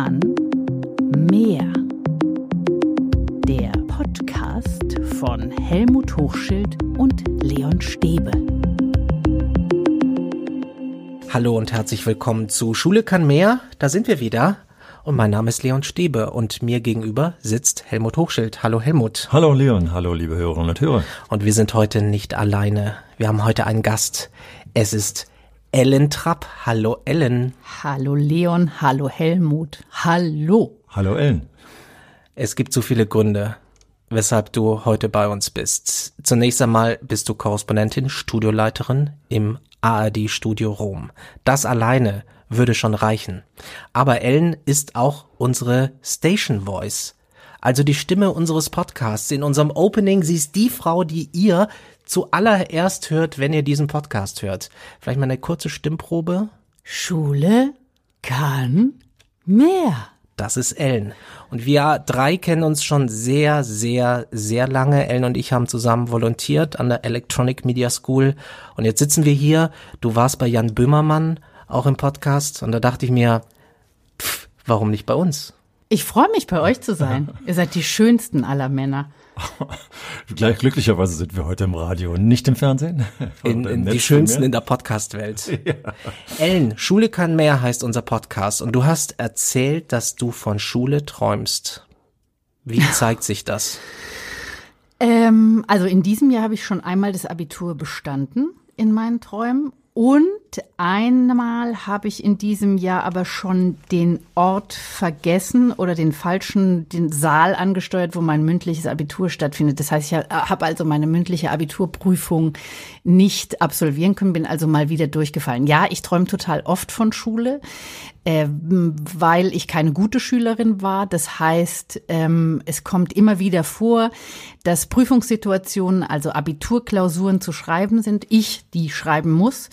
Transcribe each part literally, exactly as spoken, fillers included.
Vulkan mehr. Der Podcast von Helmut Hochschild und Leon Stäbe. Hallo und herzlich willkommen zu Schule kann mehr. Da sind wir wieder. Und mein Name ist Leon Stäbe und mir gegenüber sitzt Helmut Hochschild. Hallo Helmut. Hallo Leon, hallo liebe Hörerinnen und Hörer. Und wir sind heute nicht alleine. Wir haben heute einen Gast. Es ist Ellen Trapp. Hallo Ellen. Hallo Leon, hallo Helmut. Hallo. Hallo Ellen. Es gibt so viele Gründe, weshalb du heute bei uns bist. Zunächst einmal bist du Korrespondentin, Studioleiterin im A R D-Studio Rom. Das alleine würde schon reichen. Aber Ellen ist auch unsere Station Voice, also die Stimme unseres Podcasts. In unserem Opening, sie ist die Frau, die ihr zuallererst hört, wenn ihr diesen Podcast hört. Vielleicht mal eine kurze Stimmprobe. Schule kann mehr. Das ist Ellen. Und wir drei kennen uns schon sehr, sehr, sehr lange. Ellen und ich haben zusammen volontiert an der Electronic Media School. Und jetzt sitzen wir hier. Du warst bei Jan Böhmermann auch im Podcast. Und da dachte ich mir, pff, warum nicht bei uns? Ich freue mich, bei euch zu sein. Ihr seid die schönsten aller Männer. Gleich glücklicherweise sind wir heute im Radio und nicht im Fernsehen. In, in die schönsten in der Podcast-Welt. Ja. Ellen, Schule kann mehr heißt unser Podcast und du hast erzählt, dass du von Schule träumst. Wie zeigt sich das? ähm, also in diesem Jahr habe ich schon einmal das Abitur bestanden in meinen Träumen und einmal habe ich in diesem Jahr aber schon den Ort vergessen oder den falschen, den Saal angesteuert, wo mein mündliches Abitur stattfindet. Das heißt, ich habe also meine mündliche Abiturprüfung nicht absolvieren können, bin also mal wieder durchgefallen. Ja, ich träume total oft von Schule, äh, weil ich keine gute Schülerin war. Das heißt, ähm, es kommt immer wieder vor, dass Prüfungssituationen, also Abiturklausuren zu schreiben sind, ich die schreiben muss.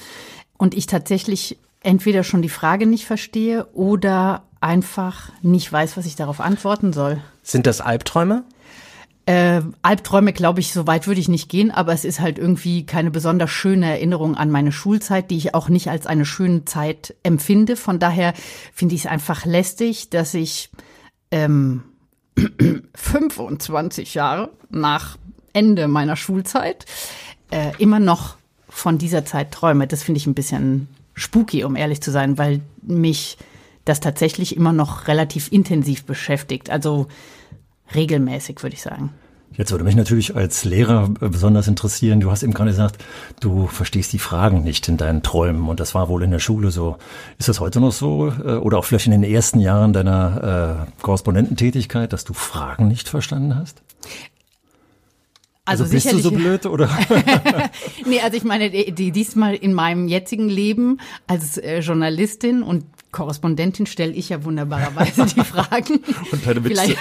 Und ich tatsächlich entweder schon die Frage nicht verstehe oder einfach nicht weiß, was ich darauf antworten soll. Sind das Albträume? Äh, Albträume, glaube ich, so weit würde ich nicht gehen, aber es ist halt irgendwie keine besonders schöne Erinnerung an meine Schulzeit, die ich auch nicht als eine schöne Zeit empfinde. Von daher finde ich es einfach lästig, dass ich ähm, fünfundzwanzig Jahre nach Ende meiner Schulzeit äh, immer noch von dieser Zeit träume. Das finde ich ein bisschen spooky, um ehrlich zu sein, weil mich das tatsächlich immer noch relativ intensiv beschäftigt. Also regelmäßig, würde ich sagen. Jetzt würde mich natürlich als Lehrer besonders interessieren, du hast eben gerade gesagt, du verstehst die Fragen nicht in deinen Träumen und das war wohl in der Schule so. Ist das heute noch so oder auch vielleicht in den ersten Jahren deiner äh, Korrespondententätigkeit, dass du Fragen nicht verstanden hast? Also, also bist du so blöd, oder? Nee, also ich meine, die, diesmal in meinem jetzigen Leben als äh, Journalistin und Korrespondentin stelle ich ja wunderbarerweise die Fragen. Und deine Vielleicht.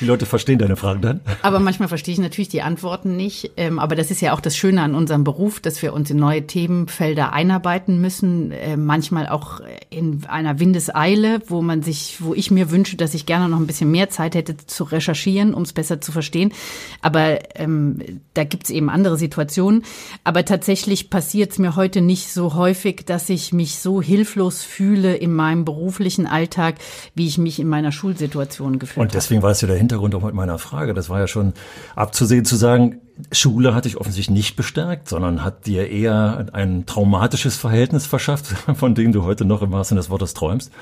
Die Leute verstehen deine Fragen dann. Aber manchmal verstehe ich natürlich die Antworten nicht. Ähm, aber das ist ja auch das Schöne an unserem Beruf, dass wir uns in neue Themenfelder einarbeiten müssen. Äh, manchmal auch in einer Windeseile, wo man sich, wo ich mir wünsche, dass ich gerne noch ein bisschen mehr Zeit hätte zu recherchieren, um es besser zu verstehen. Aber ähm, da gibt's eben andere Situationen. Aber tatsächlich passiert's mir heute nicht so häufig, dass ich mich so hilflos fühle in meinem beruflichen Alltag, wie ich mich in meiner Schulsituation gefühlt habe. Und deswegen war es ja der Hintergrund auch mit meiner Frage. Das war ja schon abzusehen zu sagen, Schule hat dich offensichtlich nicht bestärkt, sondern hat dir eher ein traumatisches Verhältnis verschafft, von dem du heute noch im wahrsten Sinne des Wortes träumst.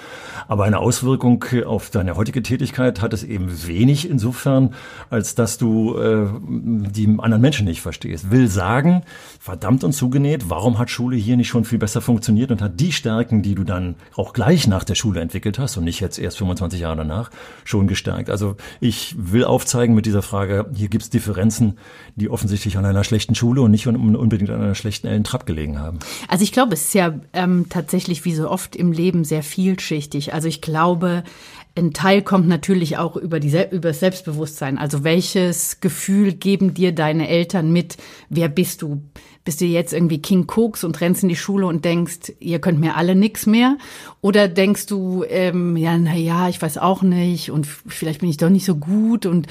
Aber eine Auswirkung auf deine heutige Tätigkeit hat es eben wenig insofern, als dass du äh, die anderen Menschen nicht verstehst. Will sagen, verdammt und zugenäht, warum hat Schule hier nicht schon viel besser funktioniert und hat die Stärken, die du dann auch gleich nach der Schule entwickelt hast und nicht jetzt erst fünfundzwanzig Jahre danach, schon gestärkt. Also ich will aufzeigen mit dieser Frage, hier gibt's Differenzen, die die offensichtlich an einer schlechten Schule und nicht unbedingt an einer schlechten Ellen Trapp gelegen haben. Also ich glaube, es ist ja ähm, tatsächlich wie so oft im Leben sehr vielschichtig. Also ich glaube, ein Teil kommt natürlich auch über die über das Selbstbewusstsein. Also welches Gefühl geben dir deine Eltern mit? Wer bist du? Bist du jetzt irgendwie King Koks und rennst in die Schule und denkst, ihr könnt mir alle nix mehr? Oder denkst du, ähm, ja, na ja, ich weiß auch nicht und vielleicht bin ich doch nicht so gut und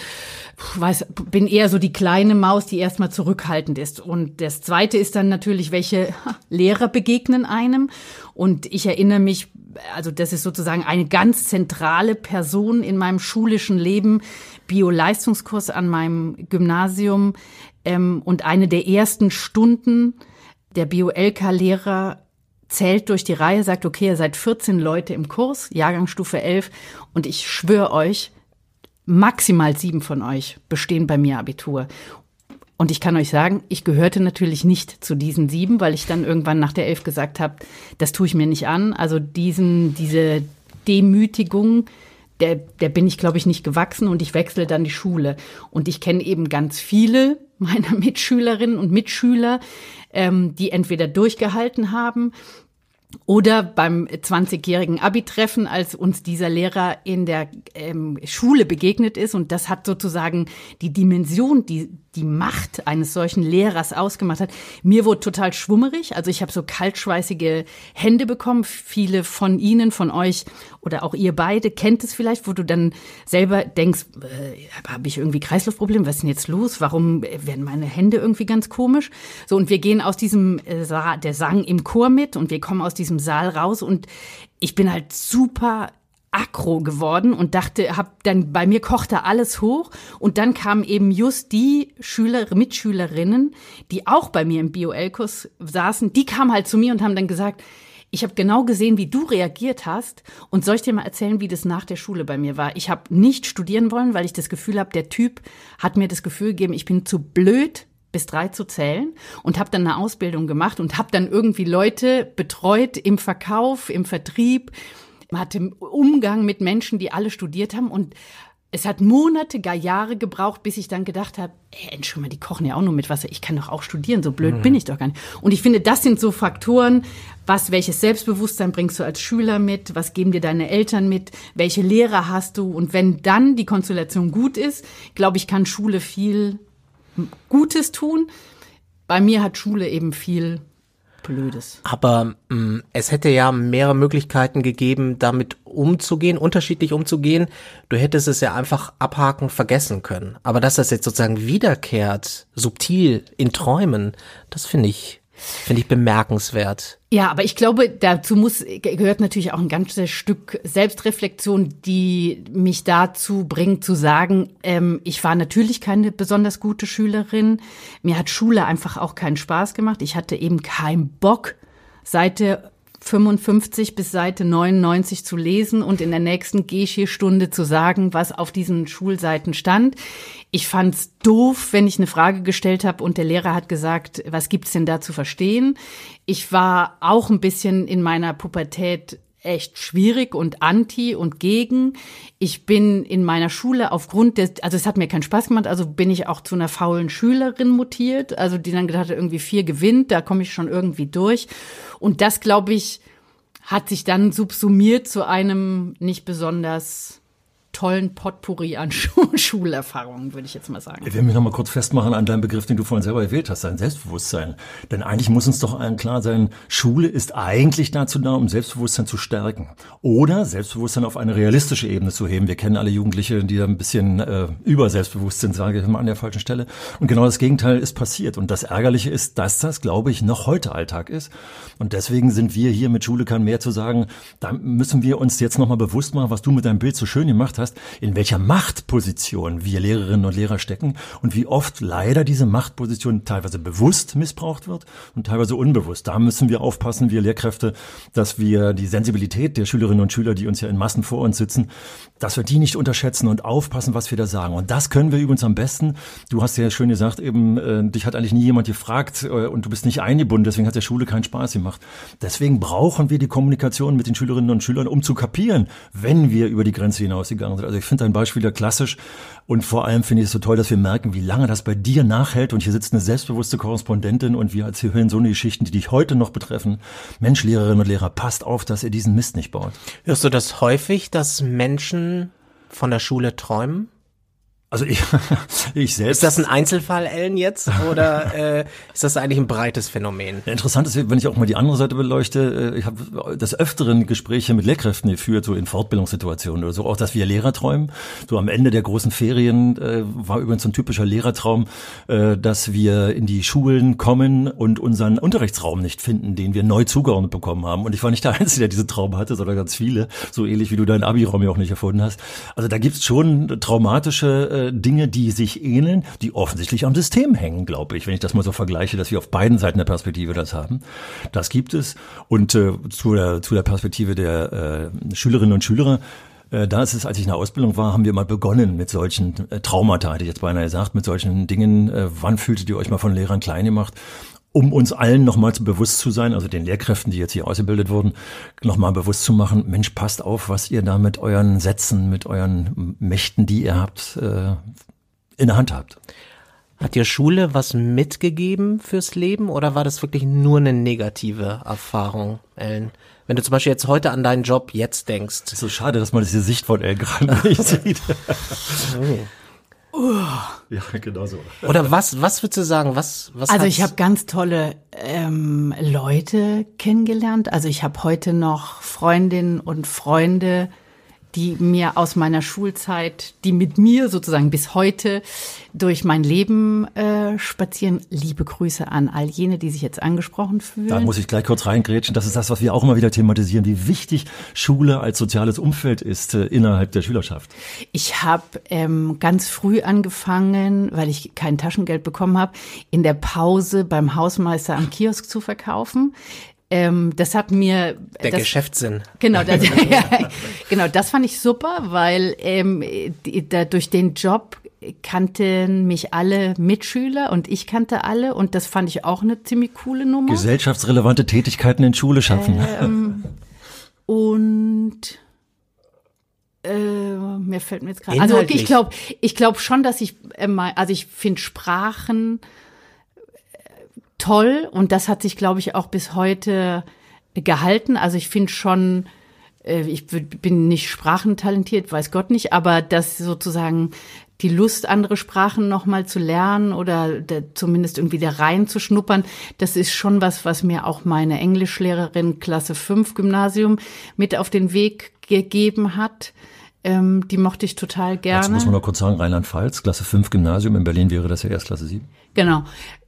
weiß, bin eher so die kleine Maus, die erstmal zurückhaltend ist. Und das Zweite ist dann natürlich, welche Lehrer begegnen einem. Und ich erinnere mich also das ist sozusagen eine ganz zentrale Person in meinem schulischen Leben, Bio-Leistungskurs an meinem Gymnasium ähm, und eine der ersten Stunden, der Bio-L K-Lehrer zählt durch die Reihe, sagt, okay, ihr seid vierzehn Leute im Kurs, Jahrgangsstufe elf, und ich schwöre euch, maximal sieben von euch bestehen bei mir Abitur. Und ich kann euch sagen, ich gehörte natürlich nicht zu diesen sieben, weil ich dann irgendwann nach der elf gesagt habe, das tue ich mir nicht an. Also diesen, diese Demütigung, der, der bin ich, glaube ich, nicht gewachsen, und ich wechsle dann die Schule. Und ich kenne eben ganz viele meiner Mitschülerinnen und Mitschüler, ähm, die entweder durchgehalten haben oder beim zwanzigjährigen Abi-Treffen, als uns dieser Lehrer in der ähm, Schule begegnet ist. Und das hat sozusagen die Dimension, die die Macht eines solchen Lehrers ausgemacht hat. Mir wurde total schwummerig. Also ich habe so kaltschweißige Hände bekommen. Viele von Ihnen, von euch oder auch ihr beide kennt es vielleicht, wo du dann selber denkst, äh, habe ich irgendwie Kreislaufprobleme? Was ist denn jetzt los? Warum werden meine Hände irgendwie ganz komisch? So, und wir gehen aus diesem, äh, der sang im Chor mit, und wir kommen aus diesem Saal raus, und ich bin halt super aggro geworden und dachte, hab dann, bei mir kochte alles hoch, und dann kamen eben just die Schüler, Mitschülerinnen, die auch bei mir im Bio-L-Kurs saßen, die kamen halt zu mir und haben dann gesagt, ich habe genau gesehen, wie du reagiert hast, und soll ich dir mal erzählen, wie das nach der Schule bei mir war? Ich habe nicht studieren wollen, weil ich das Gefühl habe, der Typ hat mir das Gefühl gegeben, ich bin zu blöd, bis drei zu zählen, und habe dann eine Ausbildung gemacht und habe dann irgendwie Leute betreut im Verkauf, im Vertrieb, hatte Umgang mit Menschen, die alle studiert haben, und es hat Monate, gar Jahre gebraucht, bis ich dann gedacht habe, ey, Entschuldigung, die kochen ja auch nur mit Wasser, ich kann doch auch studieren, so blöd mhm. bin ich doch gar nicht. Und ich finde, das sind so Faktoren, was, welches Selbstbewusstsein bringst du als Schüler mit, was geben dir deine Eltern mit, welche Lehrer hast du, und wenn dann die Konstellation gut ist, glaube ich, kann Schule viel Gutes tun. Bei mir hat Schule eben viel Blödes. Aber mh, es hätte ja mehrere Möglichkeiten gegeben, damit umzugehen, unterschiedlich umzugehen. Du hättest es ja einfach abhaken, vergessen können. Aber dass das jetzt sozusagen wiederkehrt, subtil, in Träumen, das finde ich, finde ich bemerkenswert. Ja, aber ich glaube, dazu muss, gehört natürlich auch ein ganzes Stück Selbstreflexion, die mich dazu bringt zu sagen, ähm, ich war natürlich keine besonders gute Schülerin. Mir hat Schule einfach auch keinen Spaß gemacht. Ich hatte eben keinen Bock, Seite fünfundfünfzig bis Seite neunundneunzig zu lesen und in der nächsten Geschirrstunde zu sagen, was auf diesen Schulseiten stand. Ich fand's doof, wenn ich eine Frage gestellt habe und der Lehrer hat gesagt, was gibt's denn da zu verstehen? Ich war auch ein bisschen in meiner Pubertät echt schwierig und anti und gegen. Ich bin in meiner Schule aufgrund des, also es hat mir keinen Spaß gemacht, also bin ich auch zu einer faulen Schülerin mutiert, also die dann gedacht hat, irgendwie vier gewinnt, da komme ich schon irgendwie durch. Und das, glaube ich, hat sich dann subsumiert zu einem nicht besonders tollen Potpourri an Schulerfahrungen, würde ich jetzt mal sagen. Ich will mich noch mal kurz festmachen an deinem Begriff, den du vorhin selber erwähnt hast, dein Selbstbewusstsein. Denn eigentlich muss uns doch allen klar sein, Schule ist eigentlich dazu da, um Selbstbewusstsein zu stärken. Oder Selbstbewusstsein auf eine realistische Ebene zu heben. Wir kennen alle Jugendliche, die da ein bisschen äh, über Selbstbewusst sind, sage ich mal an der falschen Stelle. Und genau das Gegenteil ist passiert. Und das Ärgerliche ist, dass das, glaube ich, noch heute Alltag ist. Und deswegen sind wir hier mit Schule kann mehr zu sagen, da müssen wir uns jetzt noch mal bewusst machen, was du mit deinem Bild so schön gemacht hast, Hast, in welcher Machtposition wir Lehrerinnen und Lehrer stecken und wie oft leider diese Machtposition teilweise bewusst missbraucht wird und teilweise unbewusst. Da müssen wir aufpassen, wir Lehrkräfte, dass wir die Sensibilität der Schülerinnen und Schüler, die uns ja in Massen vor uns sitzen, dass wir die nicht unterschätzen und aufpassen, was wir da sagen. Und das können wir übrigens am besten. Du hast ja schön gesagt, eben, äh, dich hat eigentlich nie jemand gefragt äh, und du bist nicht eingebunden, deswegen hat der Schule keinen Spaß gemacht. Deswegen brauchen wir die Kommunikation mit den Schülerinnen und Schülern, um zu kapieren, wenn wir über die Grenze hinausgegangen sind. Also ich finde dein Beispiel ja klassisch und vor allem finde ich es so toll, dass wir merken, wie lange das bei dir nachhält und hier sitzt eine selbstbewusste Korrespondentin und wir erzählen so eine Geschichten, die dich heute noch betreffen. Mensch, Lehrerinnen und Lehrer, passt auf, dass ihr diesen Mist nicht baut. Hörst du das häufig, dass Menschen von der Schule träumen? Also ich, ich selbst. Ist das ein Einzelfall, Ellen, jetzt? Oder äh, ist das eigentlich ein breites Phänomen? Ja, interessant ist, wenn ich auch mal die andere Seite beleuchte, ich habe des Öfteren Gespräche mit Lehrkräften geführt, so in Fortbildungssituationen oder so, auch dass wir Lehrer träumen. So am Ende der großen Ferien äh, war übrigens so ein typischer Lehrertraum, äh, dass wir in die Schulen kommen und unseren Unterrichtsraum nicht finden, den wir neu zugeordnet bekommen haben. Und ich war nicht der Einzige, der diesen Traum hatte, sondern ganz viele, so ähnlich wie du deinen Abi-Raum ja auch nicht erfunden hast. Also da gibt's schon traumatische äh, Dinge, die sich ähneln, die offensichtlich am System hängen, glaube ich, wenn ich das mal so vergleiche, dass wir auf beiden Seiten der Perspektive das haben. Das gibt es. Und äh, zu, der, zu der Perspektive der äh, Schülerinnen und Schüler, äh, da ist es, als ich in der Ausbildung war, haben wir mal begonnen mit solchen äh, Traumata, hätte ich jetzt beinahe gesagt, mit solchen Dingen. Äh, wann fühltet ihr euch mal von Lehrern klein gemacht? Um uns allen nochmal bewusst zu sein, also den Lehrkräften, die jetzt hier ausgebildet wurden, nochmal bewusst zu machen, Mensch, passt auf, was ihr da mit euren Sätzen, mit euren Mächten, die ihr habt, in der Hand habt. Hat dir Schule was mitgegeben fürs Leben oder war das wirklich nur eine negative Erfahrung, Ellen? Wenn du zum Beispiel jetzt heute an deinen Job jetzt denkst. Das ist so schade, dass man das hier Sichtwort Ellen gerade nicht sieht. Okay. Uh. Ja, genau so. Oder was, was würdest du sagen? Was, was also ich habe ganz tolle ähm, Leute kennengelernt. Also ich habe heute noch Freundinnen und Freunde, die mir aus meiner Schulzeit, die mit mir sozusagen bis heute durch mein Leben äh, spazieren. Liebe Grüße an all jene, die sich jetzt angesprochen fühlen. Da muss ich gleich kurz reingrätschen. Das ist das, was wir auch immer wieder thematisieren, wie wichtig Schule als soziales Umfeld ist äh, innerhalb der Schülerschaft. Ich habe ähm, ganz früh angefangen, weil ich kein Taschengeld bekommen habe, in der Pause beim Hausmeister am Kiosk zu verkaufen. Ähm, das hat mir der das, Geschäftssinn. Genau, das, ja, genau, das fand ich super, weil ähm, die, da, durch den Job kannten mich alle Mitschüler und ich kannte alle und das fand ich auch eine ziemlich coole Nummer. Gesellschaftsrelevante Tätigkeiten in Schule schaffen. Ähm, und äh, mir fällt mir jetzt gerade. Also okay, ich glaube, ich glaube schon, dass ich äh, mal, also ich finde Sprachen toll und das hat sich, glaube ich, auch bis heute gehalten. Also ich finde schon, ich bin nicht sprachentalentiert, weiß Gott nicht, aber dass sozusagen die Lust, andere Sprachen nochmal zu lernen oder zumindest irgendwie da reinzuschnuppern, das ist schon was, was mir auch meine Englischlehrerin Klasse fünf Gymnasium mit auf den Weg gegeben hat. Ähm, die mochte ich total gerne. Jetzt muss man noch kurz sagen, Rheinland-Pfalz, Klasse fünf Gymnasium, in Berlin wäre das ja erst Klasse sieben. Genau.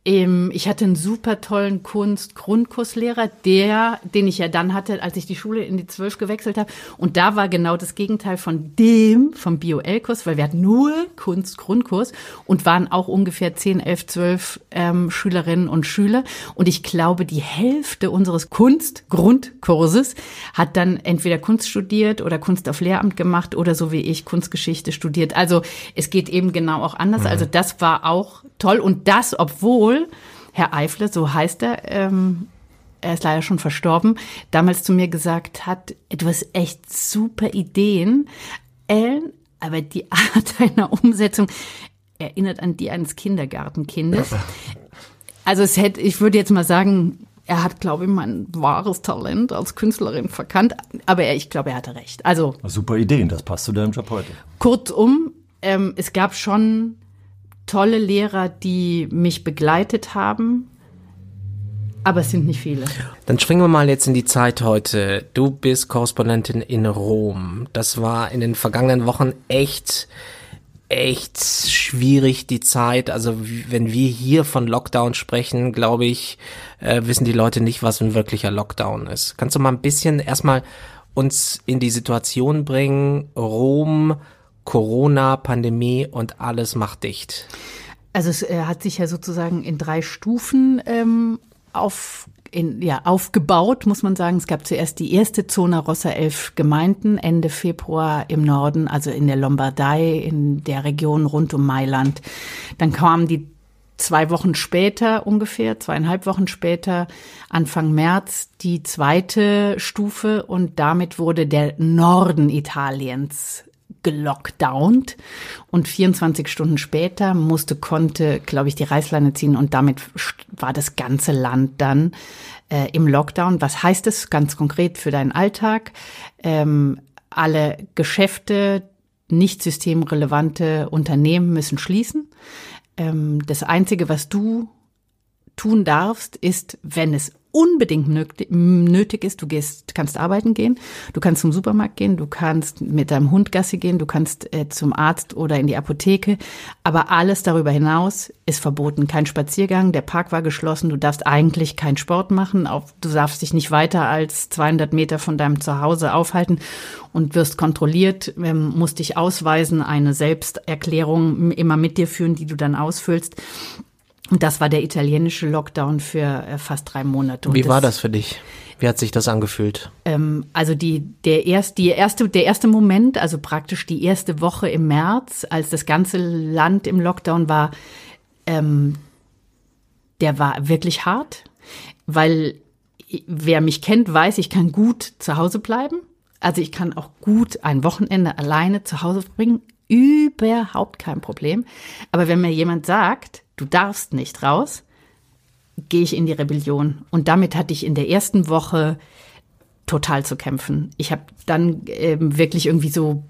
Ähm, ich hatte einen super tollen Kunst-Grundkurslehrer, der, den ich ja dann hatte, als ich die Schule in die zwölf gewechselt habe. Und da war genau das Gegenteil von dem, vom Bio-L-Kurs, weil wir hatten nur Kunst-Grundkurs und waren auch ungefähr zehn, elf, zwölf ähm, Schülerinnen und Schüler. Und ich glaube, die Hälfte unseres Kunst-Grundkurses hat dann entweder Kunst studiert oder Kunst auf Lehramt gemacht oder so wie ich Kunstgeschichte studiert. Also es geht eben genau auch anders. Mhm. Also das war auch toll. Und das, obwohl Herr Eifler, so heißt er, ähm, er ist leider schon verstorben, damals zu mir gesagt hat, du hast echt super Ideen, Ellen, aber die Art deiner Umsetzung erinnert an die eines Kindergartenkindes. Also es hätte, ich würde jetzt mal sagen, er hat, glaube ich, mein wahres Talent als Künstlerin verkannt, aber er, ich glaube, er hatte recht. Also super Ideen, das passt zu deinem Job heute. Kurzum, ähm, es gab schon tolle Lehrer, die mich begleitet haben, aber es sind nicht viele. Dann springen wir mal jetzt in die Zeit heute. Du bist Korrespondentin in Rom. Das war in den vergangenen Wochen echt, echt schwierig, die Zeit. Also wenn wir hier von Lockdown sprechen, glaube ich, äh, wissen die Leute nicht, was ein wirklicher Lockdown ist. Kannst du mal ein bisschen erstmal uns in die Situation bringen, Rom, Corona, Pandemie und alles macht dicht. Also es äh, hat sich ja sozusagen in drei Stufen ähm, auf, in, ja, aufgebaut, muss man sagen. Es gab zuerst die erste Zona Rossa, elf Gemeinden, Ende Februar im Norden, also in der Lombardei, in der Region rund um Mailand. Dann kamen die zwei Wochen später ungefähr, zweieinhalb Wochen später, Anfang März, die zweite Stufe und damit wurde der Norden Italiens gelockdownt und vierundzwanzig Stunden später musste, konnte, glaube ich, die Reißleine ziehen und damit war das ganze Land dann äh, im Lockdown. Was heißt es ganz konkret für deinen Alltag? Ähm, alle Geschäfte, nicht systemrelevante Unternehmen müssen schließen. Ähm, das Einzige, was du tun darfst, ist, wenn es unbedingt nötig ist, du gehst, kannst arbeiten gehen, du kannst zum Supermarkt gehen, du kannst mit deinem Hund Gassi gehen, du kannst äh, zum Arzt oder in die Apotheke, aber alles darüber hinaus ist verboten. Kein Spaziergang, der Park war geschlossen, du darfst eigentlich keinen Sport machen, auf, du darfst dich nicht weiter als zweihundert Meter von deinem Zuhause aufhalten und wirst kontrolliert, ähm, musst dich ausweisen, eine Selbsterklärung immer mit dir führen, die du dann ausfüllst. Und das war der italienische Lockdown für äh, fast drei Monate. Und Wie das, war das für dich? Wie hat sich das angefühlt? Ähm, also die, der, erst, die erste, der erste Moment, also praktisch die erste Woche im März, als das ganze Land im Lockdown war, ähm, der war wirklich hart. Weil wer mich kennt, weiß, ich kann gut zu Hause bleiben. Also ich kann auch gut ein Wochenende alleine zu Hause verbringen. Überhaupt kein Problem. Aber wenn mir jemand sagt, du darfst nicht raus, gehe ich in die Rebellion. Und damit hatte ich in der ersten Woche total zu kämpfen. Ich habe dann ähm, wirklich irgendwie so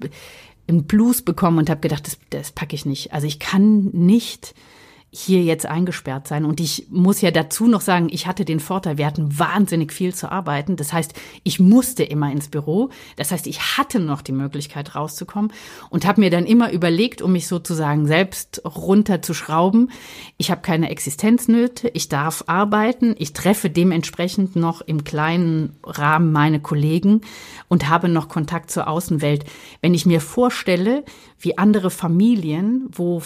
einen Blues bekommen und habe gedacht, das, das packe ich nicht. Also ich kann nicht hier jetzt eingesperrt sein. Und ich muss ja dazu noch sagen, ich hatte den Vorteil, wir hatten wahnsinnig viel zu arbeiten. Das heißt, ich musste immer ins Büro. Das heißt, ich hatte noch die Möglichkeit rauszukommen und habe mir dann immer überlegt, um mich sozusagen selbst runterzuschrauben. Ich habe keine Existenznöte, ich darf arbeiten, ich treffe dementsprechend noch im kleinen Rahmen meine Kollegen und habe noch Kontakt zur Außenwelt. Wenn ich mir vorstelle, wie andere Familien, wo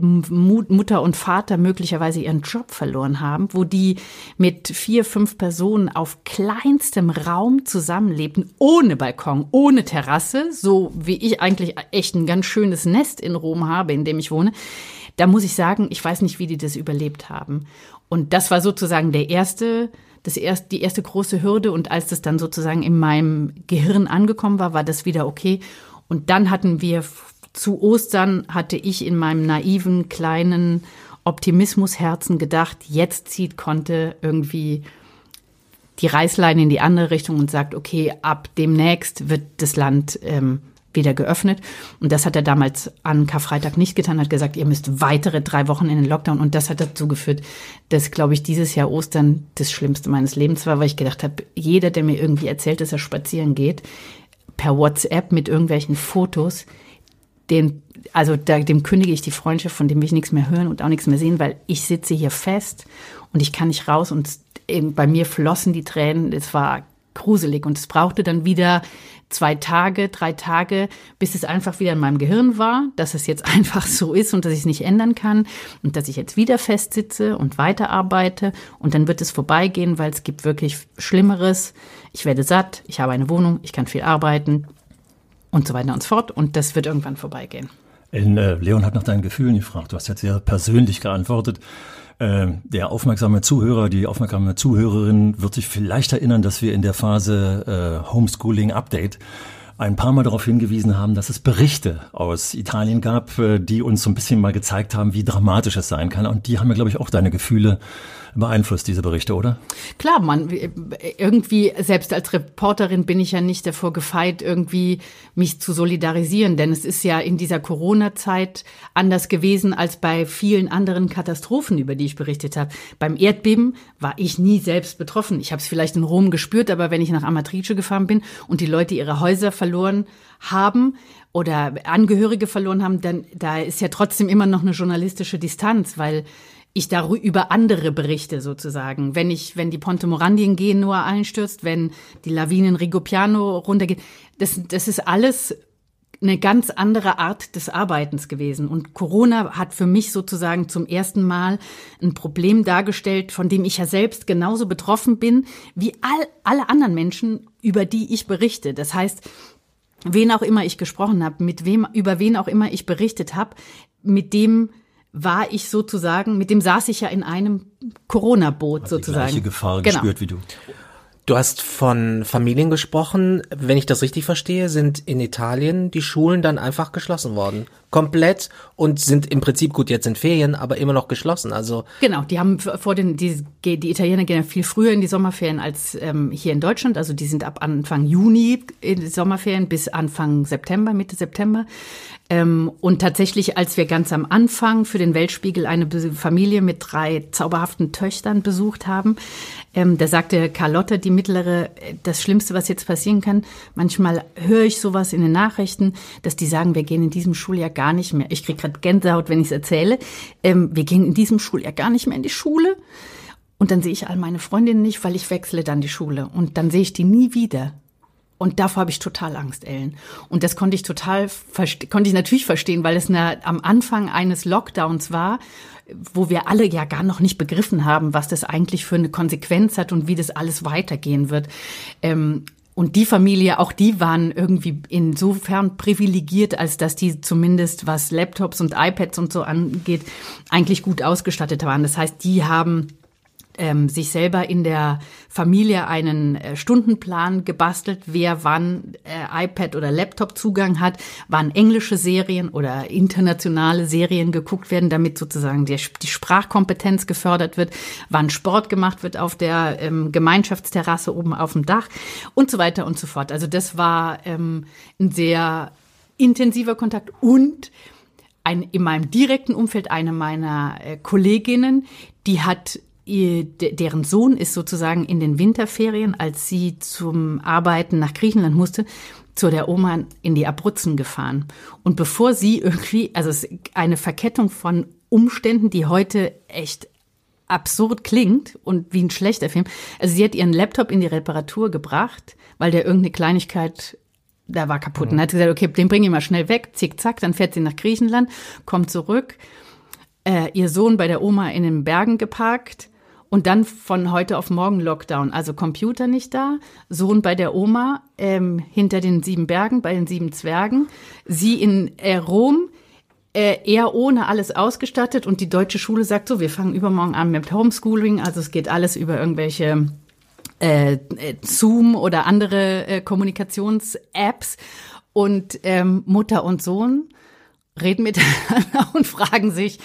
Mutter und Vater Vater möglicherweise ihren Job verloren haben, wo die mit vier, fünf Personen auf kleinstem Raum zusammenlebten, ohne Balkon, ohne Terrasse, so wie ich eigentlich echt ein ganz schönes Nest in Rom habe, in dem ich wohne, da muss ich sagen, ich weiß nicht, wie die das überlebt haben. Und das war sozusagen der erste, das erst, die erste große Hürde. Und als das dann sozusagen in meinem Gehirn angekommen war, war das wieder okay. Und dann hatten wir zu Ostern, hatte ich in meinem naiven, kleinen Optimismusherzen gedacht, jetzt zieht Conte irgendwie die Reißleine in die andere Richtung und sagt, okay, ab demnächst wird das Land ähm, wieder geöffnet. Und das hat er damals an Karfreitag nicht getan, hat gesagt, ihr müsst weitere drei Wochen in den Lockdown. Und das hat dazu geführt, dass, glaube ich, dieses Jahr Ostern das Schlimmste meines Lebens war, weil ich gedacht habe, jeder, der mir irgendwie erzählt, dass er spazieren geht, per WhatsApp mit irgendwelchen Fotos, den Also da, dem kündige ich die Freundschaft, von dem will ich nichts mehr hören und auch nichts mehr sehen, weil ich sitze hier fest und ich kann nicht raus. Und bei mir flossen die Tränen, es war gruselig. Und es brauchte dann wieder zwei Tage, drei Tage, bis es einfach wieder in meinem Gehirn war, dass es jetzt einfach so ist und dass ich es nicht ändern kann und dass ich jetzt wieder festsitze und weiterarbeite. Und dann wird es vorbeigehen, weil es gibt wirklich Schlimmeres. Ich werde satt, ich habe eine Wohnung, ich kann viel arbeiten und so weiter und so fort. Und das wird irgendwann vorbeigehen. In, äh, Leon hat nach deinen Gefühlen gefragt. Du hast jetzt sehr persönlich geantwortet. Äh, der aufmerksame Zuhörer, die aufmerksame Zuhörerin wird sich vielleicht erinnern, dass wir in der Phase äh, Homeschooling Update ein paar Mal darauf hingewiesen haben, dass es Berichte aus Italien gab, äh, die uns so ein bisschen mal gezeigt haben, wie dramatisch es sein kann. Und die haben ja, glaube ich, auch deine Gefühle beeinflusst, diese Berichte, oder? Klar, man, irgendwie, selbst als Reporterin bin ich ja nicht davor gefeit, irgendwie mich zu solidarisieren, denn es ist ja in dieser Corona-Zeit anders gewesen als bei vielen anderen Katastrophen, über die ich berichtet habe. Beim Erdbeben war ich nie selbst betroffen. Ich habe es vielleicht in Rom gespürt, aber wenn ich nach Amatrice gefahren bin und die Leute ihre Häuser verloren haben oder Angehörige verloren haben, dann da ist ja trotzdem immer noch eine journalistische Distanz, weil ich darüber über andere berichte sozusagen. Wenn ich, wenn die Ponte Morandi in Genua einstürzt, wenn die Lawine in Rigopiano runtergeht, das, das ist alles eine ganz andere Art des Arbeitens gewesen. Und Corona hat für mich sozusagen zum ersten Mal ein Problem dargestellt, von dem ich ja selbst genauso betroffen bin wie all, alle anderen Menschen, über die ich berichte. Das heißt, wen auch immer ich gesprochen habe, mit wem, über wen auch immer ich berichtet habe, mit dem war ich sozusagen, mit dem saß ich ja in einem Corona-Boot sozusagen. Die gleiche Gefahr gespürt wie du. Du hast von Familien gesprochen. Wenn ich das richtig verstehe, sind in Italien die Schulen dann einfach geschlossen worden. Komplett und sind im Prinzip, gut, jetzt sind Ferien, aber immer noch geschlossen. Also genau, die haben vor den, die, die Italiener gehen ja viel früher in die Sommerferien als ähm, hier in Deutschland. Also die sind ab Anfang Juni in die Sommerferien bis Anfang September, Mitte September. Ähm, und tatsächlich, als wir ganz am Anfang für den Weltspiegel eine Familie mit drei zauberhaften Töchtern besucht haben, ähm, da sagte Carlotta, die Mittlere, das Schlimmste, was jetzt passieren kann, manchmal höre ich sowas in den Nachrichten, dass die sagen, wir gehen in diesem Schuljahr gar nicht mehr, ich kriege gerade Gänsehaut, wenn ich es erzähle, ähm, wir gehen in diesem Schuljahr gar nicht mehr in die Schule und dann sehe ich all meine Freundinnen nicht, weil ich wechsle dann die Schule und dann sehe ich die nie wieder. Und davor habe ich total Angst, Ellen. Und das konnte ich total, konnte ich natürlich verstehen, weil es eine, am Anfang eines Lockdowns war, wo wir alle ja gar noch nicht begriffen haben, was das eigentlich für eine Konsequenz hat und wie das alles weitergehen wird. Ähm, und die Familie, auch die waren irgendwie insofern privilegiert, als dass die zumindest, was Laptops und iPads und so angeht, eigentlich gut ausgestattet waren. Das heißt, die haben sich selber in der Familie einen Stundenplan gebastelt, wer wann iPad- oder Laptop-Zugang hat, wann englische Serien oder internationale Serien geguckt werden, damit sozusagen die Sprachkompetenz gefördert wird, wann Sport gemacht wird auf der Gemeinschaftsterrasse oben auf dem Dach und so weiter und so fort. Also das war ein sehr intensiver Kontakt und ein, in meinem direkten Umfeld eine meiner Kolleginnen, die hat deren Sohn ist sozusagen in den Winterferien, als sie zum Arbeiten nach Griechenland musste, zu der Oma in die Abruzzen gefahren. Und bevor sie irgendwie, also es ist eine Verkettung von Umständen, die heute echt absurd klingt und wie ein schlechter Film. Also sie hat ihren Laptop in die Reparatur gebracht, weil der irgendeine Kleinigkeit, da war kaputt. Mhm. Und dann hat sie gesagt, okay, den bringe ich mal schnell weg, zick, zack, dann fährt sie nach Griechenland, kommt zurück, äh, ihr Sohn bei der Oma in den Bergen geparkt. Und dann von heute auf morgen Lockdown, also Computer nicht da, Sohn bei der Oma, ähm, hinter den sieben Bergen, bei den sieben Zwergen, sie in äh, Rom, äh, er ohne alles ausgestattet und die deutsche Schule sagt so, wir fangen übermorgen an mit Homeschooling, also es geht alles über irgendwelche äh, Zoom oder andere äh, Kommunikations-Apps und ähm, Mutter und Sohn reden miteinander und fragen sich,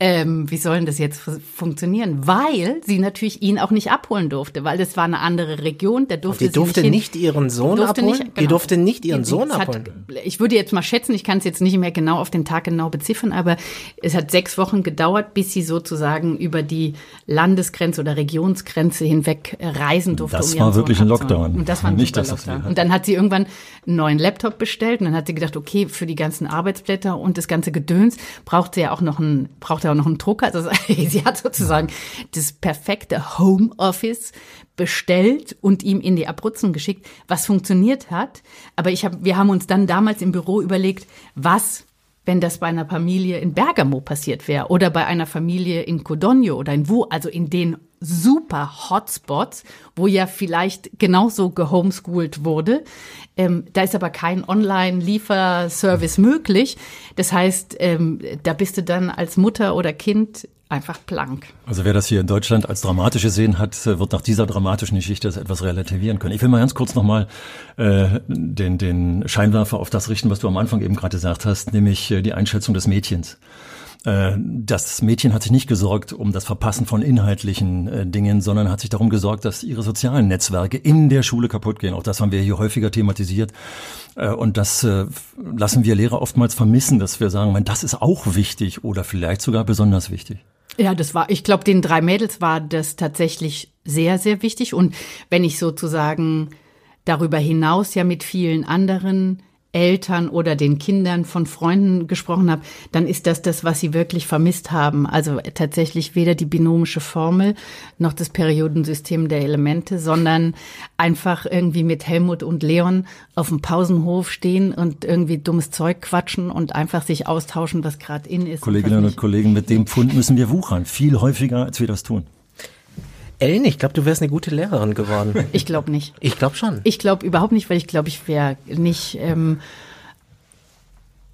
Ähm, wie soll denn das jetzt funktionieren? Weil sie natürlich ihn auch nicht abholen durfte, weil das war eine andere Region. Da durfte die durfte sie nicht, nicht ihren Sohn durfte abholen? Nicht, genau. Die durfte nicht ihren die, Sohn abholen? Hat, ich würde jetzt mal schätzen, ich kann es jetzt nicht mehr genau auf den Tag genau beziffern, aber es hat sechs Wochen gedauert, bis sie sozusagen über die Landesgrenze oder Regionsgrenze hinweg reisen durfte. Das um war wirklich Sohn ein Lockdown. Und das war nicht das, was Lockdown. Und dann hat sie irgendwann einen neuen Laptop bestellt und dann hat sie gedacht, okay, für die ganzen Arbeitsblätter und das ganze Gedöns braucht sie ja auch noch einen, braucht noch einen Drucker. Also sie hat sozusagen das perfekte Homeoffice bestellt und ihm in die Abruzzen geschickt, was funktioniert hat. Aber ich hab, wir haben uns dann damals im Büro überlegt, was, wenn das bei einer Familie in Bergamo passiert wäre oder bei einer Familie in Codogno oder in wo, also in den super Hotspots, wo ja vielleicht genauso gehomeschoolt wurde. Ähm, da ist aber kein Online-Lieferservice möglich. Das heißt, ähm, da bist du dann als Mutter oder Kind einfach blank. Also wer das hier in Deutschland als dramatisch gesehen hat, wird nach dieser dramatischen Geschichte das etwas relativieren können. Ich will mal ganz kurz nochmal äh, den, den Scheinwerfer auf das richten, was du am Anfang eben gerade gesagt hast, nämlich äh, die Einschätzung des Mädchens. Das Mädchen hat sich nicht gesorgt um das Verpassen von inhaltlichen äh, Dingen, sondern hat sich darum gesorgt, dass ihre sozialen Netzwerke in der Schule kaputt gehen. Auch das haben wir hier häufiger thematisiert. Äh, und das äh, lassen wir Lehrer oftmals vermissen, dass wir sagen, das ist auch wichtig oder vielleicht sogar besonders wichtig. Ja, das war, ich glaube, den drei Mädels war das tatsächlich sehr, sehr wichtig. Und wenn ich sozusagen darüber hinaus ja mit vielen anderen Eltern oder den Kindern von Freunden gesprochen habe, dann ist das das, was sie wirklich vermisst haben. Also tatsächlich weder die binomische Formel noch das Periodensystem der Elemente, sondern einfach irgendwie mit Helmut und Leon auf dem Pausenhof stehen und irgendwie dummes Zeug quatschen und einfach sich austauschen, was gerade in ist. Kolleginnen und Kollegen, mit dem Pfund müssen wir wuchern. Viel häufiger, als wir das tun. Ellen, ich glaube, du wärst eine gute Lehrerin geworden. Ich glaube nicht. Ich glaube schon. Ich glaube überhaupt nicht, weil ich glaube, ich wäre nicht ähm,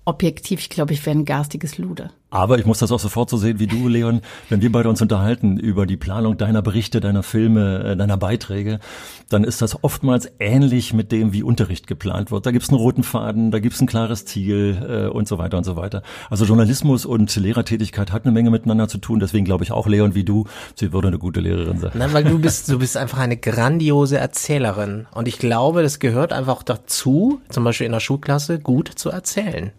objektiv. Ich glaube, ich wäre ein garstiges Luder. Aber ich muss das auch sofort so sehen wie du, Leon, wenn wir beide uns unterhalten über die Planung deiner Berichte, deiner Filme, deiner Beiträge, dann ist das oftmals ähnlich mit dem, wie Unterricht geplant wird. Da gibt's einen roten Faden, da gibt's ein klares Ziel äh, und so weiter und so weiter. Also Journalismus und Lehrertätigkeit hat eine Menge miteinander zu tun. Deswegen glaube ich auch, Leon, wie du, sie würde eine gute Lehrerin sein. Nein, weil du bist, du bist einfach eine grandiose Erzählerin. Und ich glaube, das gehört einfach dazu, zum Beispiel in der Schulklasse, gut zu erzählen.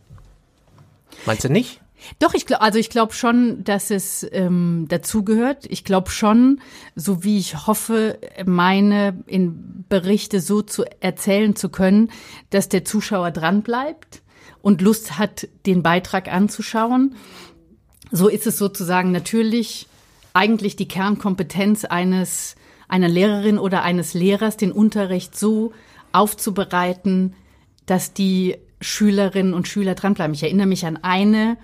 Meinst du nicht? Doch, ich glaube, also ich glaube schon, dass es ähm, dazugehört. Ich glaube schon, so wie ich hoffe, meine in Berichte so zu erzählen zu können, dass der Zuschauer dran bleibt und Lust hat, den Beitrag anzuschauen. So ist es sozusagen natürlich eigentlich die Kernkompetenz eines einer Lehrerin oder eines Lehrers, den Unterricht so aufzubereiten, dass die Schülerinnen und Schüler dranbleiben. Ich erinnere mich an eine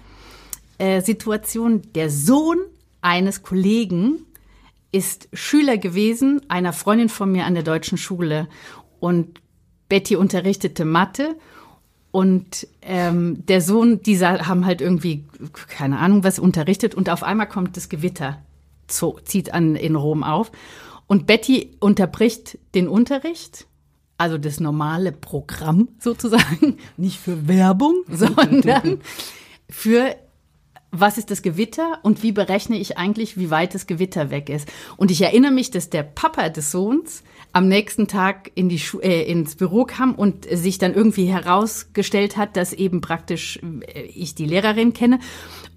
Situation, der Sohn eines Kollegen ist Schüler gewesen, einer Freundin von mir an der deutschen Schule, und Betty unterrichtete Mathe und ähm, der Sohn, die haben halt irgendwie, keine Ahnung, was unterrichtet, und auf einmal kommt das Gewitter, zu, zieht an in Rom auf und Betty unterbricht den Unterricht. Also das normale Programm sozusagen, nicht für Werbung, sondern für was ist das Gewitter und wie berechne ich eigentlich, wie weit das Gewitter weg ist. Und ich erinnere mich, dass der Papa des Sohns am nächsten Tag in die Schu- äh, ins Büro kam und sich dann irgendwie herausgestellt hat, dass eben praktisch äh, ich die Lehrerin kenne.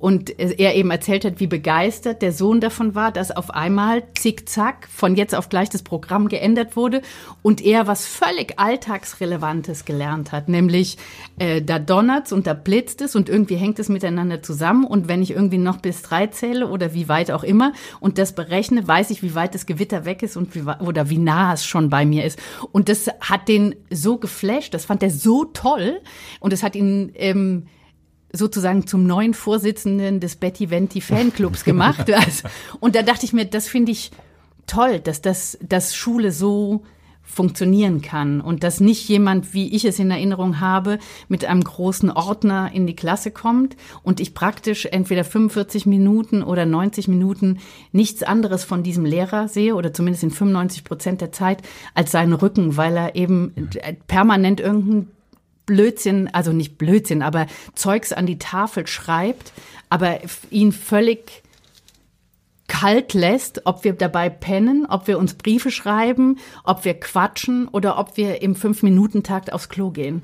Und äh, er eben erzählt hat, wie begeistert der Sohn davon war, dass auf einmal zickzack von jetzt auf gleich das Programm geändert wurde und er was völlig Alltagsrelevantes gelernt hat. Nämlich äh, da donnert's und da blitzt es und irgendwie hängt es miteinander zusammen. Und wenn ich irgendwie noch bis drei zähle oder wie weit auch immer und das berechne, weiß ich, wie weit das Gewitter weg ist und wie, oder wie nah es schon bei mir ist. Und das hat den so geflasht, das fand er so toll und das hat ihn ähm, sozusagen zum neuen Vorsitzenden des Betty Venti Fanclubs gemacht. Und da dachte ich mir, das finde ich toll, dass das dass Schule so funktionieren kann und dass nicht jemand, wie ich es in Erinnerung habe, mit einem großen Ordner in die Klasse kommt und ich praktisch entweder fünfundvierzig Minuten oder neunzig Minuten nichts anderes von diesem Lehrer sehe oder zumindest in fünfundneunzig Prozent der Zeit als seinen Rücken, weil er eben permanent irgendein Blödsinn, also nicht Blödsinn, aber Zeugs an die Tafel schreibt, aber ihn völlig kalt lässt, ob wir dabei pennen, ob wir uns Briefe schreiben, ob wir quatschen oder ob wir im Fünf-Minuten-Takt aufs Klo gehen.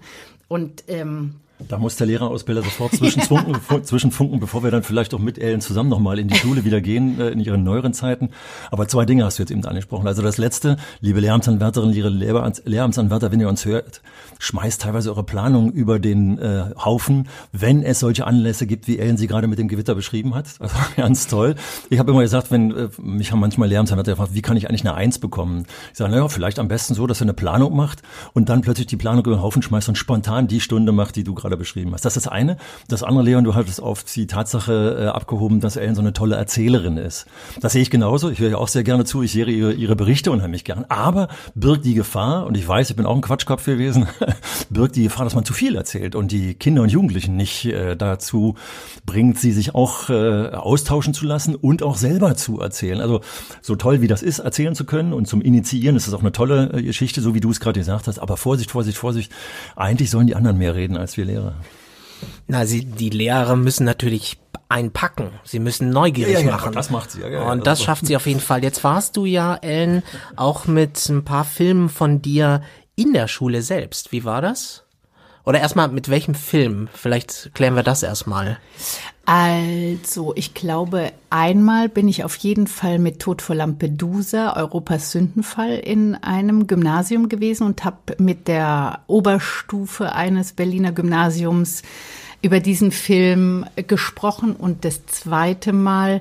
Und ähm da muss der Lehrerausbilder sofort zwischenfunken, ja. zwischenfunken, bevor wir dann vielleicht auch mit Ellen zusammen nochmal in die Schule wieder gehen, in ihren neueren Zeiten. Aber zwei Dinge hast du jetzt eben angesprochen. Also das Letzte, liebe Lehramtsanwärterinnen, liebe Lehramtsanwärter, wenn ihr uns hört, schmeißt teilweise eure Planung über den äh, Haufen, wenn es solche Anlässe gibt, wie Ellen sie gerade mit dem Gewitter beschrieben hat. Also ganz toll. Ich habe immer gesagt, wenn äh, mich haben manchmal Lehramtsanwärter gefragt, wie kann ich eigentlich eine Eins bekommen? Ich sage, naja, vielleicht am besten so, dass ihr eine Planung macht und dann plötzlich die Planung über den Haufen schmeißt und spontan die Stunde macht, die du gerade beschrieben hast. Das ist das eine. Das andere, Leon, du hattest auf die Tatsache äh, abgehoben, dass Ellen so eine tolle Erzählerin ist. Das sehe ich genauso. Ich höre ja auch sehr gerne zu. Ich sehe ihre, ihre Berichte unheimlich gern. Aber birgt die Gefahr, und ich weiß, ich bin auch ein Quatschkopf gewesen, birgt die Gefahr, dass man zu viel erzählt und die Kinder und Jugendlichen nicht äh, dazu bringt, sie sich auch äh, austauschen zu lassen und auch selber zu erzählen. Also so toll, wie das ist, erzählen zu können und zum Initiieren ist das auch eine tolle äh, Geschichte, so wie du es gerade gesagt hast. Aber Vorsicht, Vorsicht, Vorsicht. Eigentlich sollen die anderen mehr reden als wir Lehrer. Na, sie, die Lehrer müssen natürlich einpacken. Sie müssen neugierig ja, ja, machen. Das macht sie. Ja, ja, und das, das schafft sie auf jeden Fall. Jetzt warst du ja, Ellen, auch mit ein paar Filmen von dir in der Schule selbst. Wie war das? Oder erstmal, mit welchem Film? Vielleicht klären wir das erstmal. Also, ich glaube, einmal bin ich auf jeden Fall mit Tod vor Lampedusa, Europas Sündenfall, in einem Gymnasium gewesen und habe mit der Oberstufe eines Berliner Gymnasiums über diesen Film gesprochen. Und das zweite Mal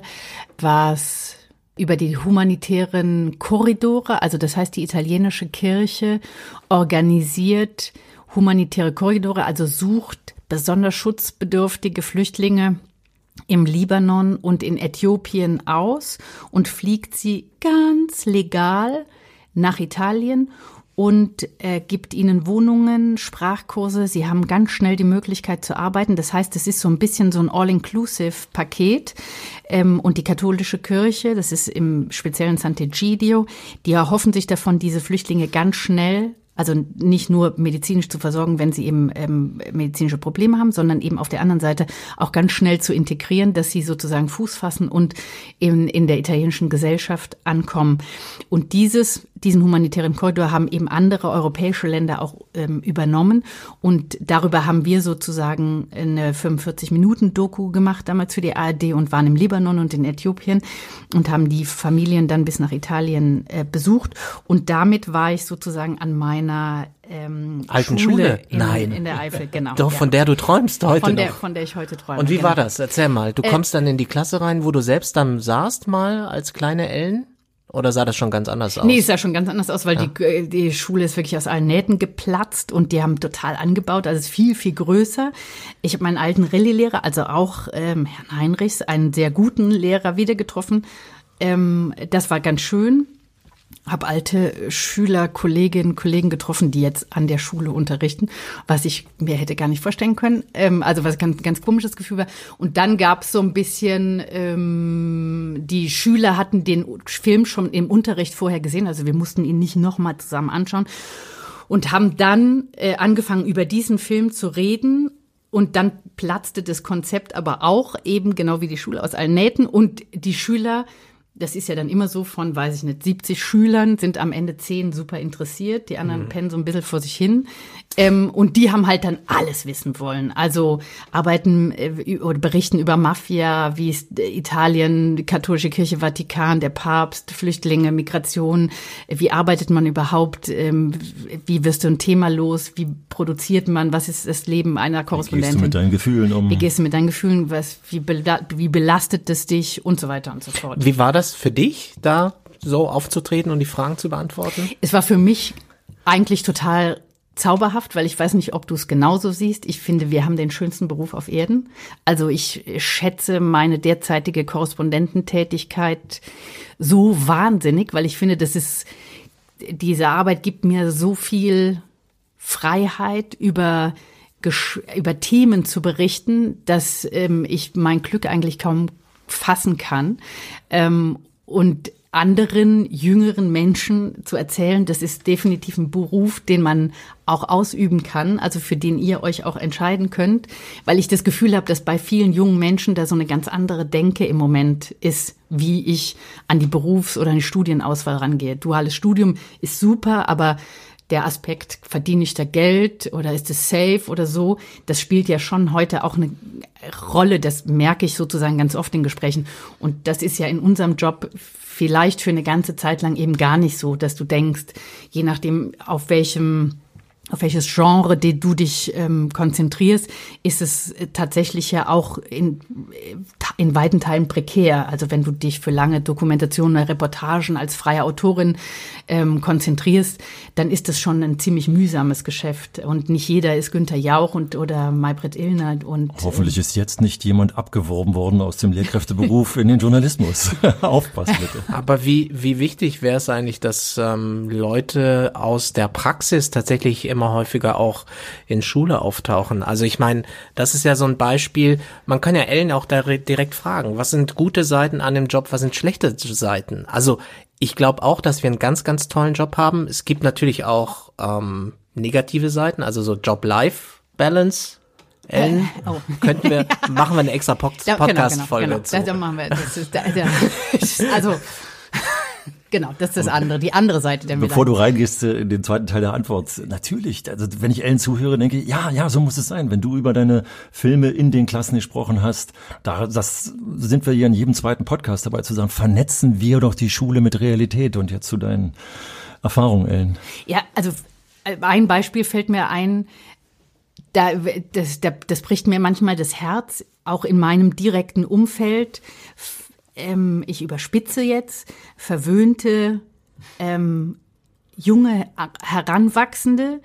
war es über die humanitären Korridore, also das heißt, die italienische Kirche organisiert humanitäre Korridore, also sucht besonders schutzbedürftige Flüchtlinge im Libanon und in Äthiopien aus und fliegt sie ganz legal nach Italien, und äh, gibt ihnen Wohnungen, Sprachkurse. Sie haben ganz schnell die Möglichkeit zu arbeiten. Das heißt, es ist so ein bisschen so ein All-Inclusive-Paket. Ähm, und die katholische Kirche, das ist im speziellen Sant'Egidio, die erhoffen sich davon, diese Flüchtlinge ganz schnell, also nicht nur medizinisch zu versorgen, wenn sie eben ähm, medizinische Probleme haben, sondern eben auf der anderen Seite auch ganz schnell zu integrieren, dass sie sozusagen Fuß fassen und in, in der italienischen Gesellschaft ankommen. Und dieses, diesen humanitären Korridor haben eben andere europäische Länder auch ähm, übernommen. Und darüber haben wir sozusagen eine fünfundvierzig-Minuten-Doku gemacht damals für die A R D und waren im Libanon und in Äthiopien und haben die Familien dann bis nach Italien äh, besucht. Und damit war ich sozusagen an meiner Einer, ähm, alten Schule, Schule in, Nein. in der Eifel, genau. Doch, ja. Von der du träumst heute von der, noch. Von der ich heute träume. Und wie genau. war das? Erzähl mal, du äh, kommst dann in die Klasse rein, wo du selbst dann saßt mal als kleine Ellen? Oder sah das schon ganz anders aus? Nee, es sah schon ganz anders aus, weil ja. die, die Schule ist wirklich aus allen Nähten geplatzt und die haben total angebaut, also es ist viel, viel größer. Ich habe meinen alten Rallye-Lehrer, also auch ähm, Herrn Heinrichs, einen sehr guten Lehrer wieder getroffen. Ähm, das war ganz schön. Habe alte Schüler, Kolleginnen, Kollegen getroffen, die jetzt an der Schule unterrichten, was ich mir hätte gar nicht vorstellen können. Ähm, also was ganz, ganz komisches Gefühl war. Und dann gab es so ein bisschen, ähm, die Schüler hatten den Film schon im Unterricht vorher gesehen, also wir mussten ihn nicht nochmal zusammen anschauen und haben dann äh, angefangen, über diesen Film zu reden. Und dann platzte das Konzept aber auch eben genau wie die Schule aus allen Nähten und die Schüler, das ist ja dann immer so von, weiß ich nicht, siebzig Schülern sind am Ende zehn super interessiert, die anderen mhm. pennen so ein bisschen vor sich hin. Ähm, und die haben halt dann alles wissen wollen. Also arbeiten äh, oder berichten über Mafia, wie ist Italien, die katholische Kirche, Vatikan, der Papst, Flüchtlinge, Migration, wie arbeitet man überhaupt, ähm, wie wirst du ein Thema los, wie produziert man, was ist das Leben einer Korrespondentin? Wie gehst du mit deinen Gefühlen um? Wie gehst du mit deinen Gefühlen, was, wie, bela- wie belastet es dich und so weiter und so fort. Wie war das für dich, da so aufzutreten und die Fragen zu beantworten? Es war für mich eigentlich total zauberhaft, weil ich weiß nicht, ob du es genauso siehst. Ich finde, wir haben den schönsten Beruf auf Erden. Also ich schätze meine derzeitige Korrespondententätigkeit so wahnsinnig, weil ich finde, das ist, diese Arbeit gibt mir so viel Freiheit über über Themen zu berichten, dass ähm, ich mein Glück eigentlich kaum fassen kann. Ähm, und anderen jüngeren Menschen zu erzählen, das ist definitiv ein Beruf, den man auch ausüben kann, also für den ihr euch auch entscheiden könnt, weil ich das Gefühl habe, dass bei vielen jungen Menschen da so eine ganz andere Denke im Moment ist, wie ich an die Berufs- oder an die Studienauswahl rangehe. Duales Studium ist super, aber der Aspekt, verdiene ich da Geld oder ist es safe oder so, das spielt ja schon heute auch eine Rolle, das merke ich sozusagen ganz oft in Gesprächen. Und das ist ja in unserem Job vielleicht für eine ganze Zeit lang eben gar nicht so, dass du denkst, je nachdem auf welchem, auf welches Genre du dich ähm, konzentrierst, ist es tatsächlich ja auch in, in weiten Teilen prekär. Also wenn du dich für lange Dokumentationen oder Reportagen als freie Autorin ähm, konzentrierst, dann ist das schon ein ziemlich mühsames Geschäft. Und nicht jeder ist Günter Jauch und oder Maybrit Illner. Und hoffentlich ist jetzt nicht jemand abgeworben worden aus dem Lehrkräfteberuf in den Journalismus. Aufpassen bitte. Aber wie, wie wichtig wäre es eigentlich, dass ähm, Leute aus der Praxis tatsächlich immer häufiger auch in Schule auftauchen. Also ich meine, das ist ja so ein Beispiel, man kann ja Ellen auch da re- direkt fragen, was sind gute Seiten an dem Job, was sind schlechte Seiten? Also ich glaube auch, dass wir einen ganz, ganz tollen Job haben. Es gibt natürlich auch ähm, negative Seiten, also so Job-Life-Balance. Ellen, äh, oh. könnten wir, ja. machen wir eine extra po- ja, Podcast-Folge genau, genau, genau. dazu. Da, da machen wir, das ist, da, da. Also genau, das ist das andere, die andere Seite der Medaille. Bevor du reingehst in den zweiten Teil der Antwort, natürlich, also wenn ich Ellen zuhöre, denke ich, ja, ja, so muss es sein. Wenn du über deine Filme in den Klassen gesprochen hast, da das sind wir ja in jedem zweiten Podcast dabei zu sagen, vernetzen wir doch die Schule mit Realität. Und jetzt zu deinen Erfahrungen, Ellen. Ja, also ein Beispiel fällt mir ein, da, das, da, das bricht mir manchmal das Herz, auch in meinem direkten Umfeld, ich überspitze jetzt, verwöhnte ähm, junge Heranwachsende,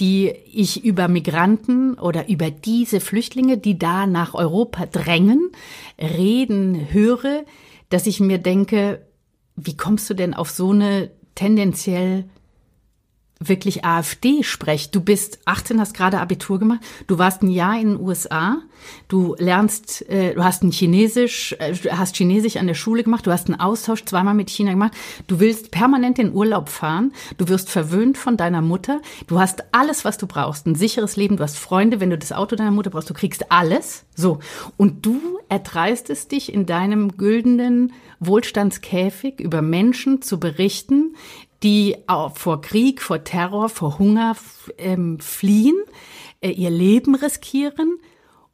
die ich über Migranten oder über diese Flüchtlinge, die da nach Europa drängen, reden, höre, dass ich mir denke, wie kommst du denn auf so eine tendenziell wirklich AfD-Sprech. Du bist achtzehn, hast gerade Abitur gemacht, du warst ein Jahr in den U S A, du lernst, äh, du hast ein Chinesisch, äh, hast Chinesisch an der Schule gemacht, du hast einen Austausch zweimal mit China gemacht, du willst permanent in Urlaub fahren, du wirst verwöhnt von deiner Mutter, du hast alles, was du brauchst, ein sicheres Leben, du hast Freunde, wenn du das Auto deiner Mutter brauchst, du kriegst alles, so. Und du erdreistest dich in deinem güldenen Wohlstandskäfig über Menschen zu berichten, die vor Krieg, vor Terror, vor Hunger ähm, fliehen, äh, ihr Leben riskieren.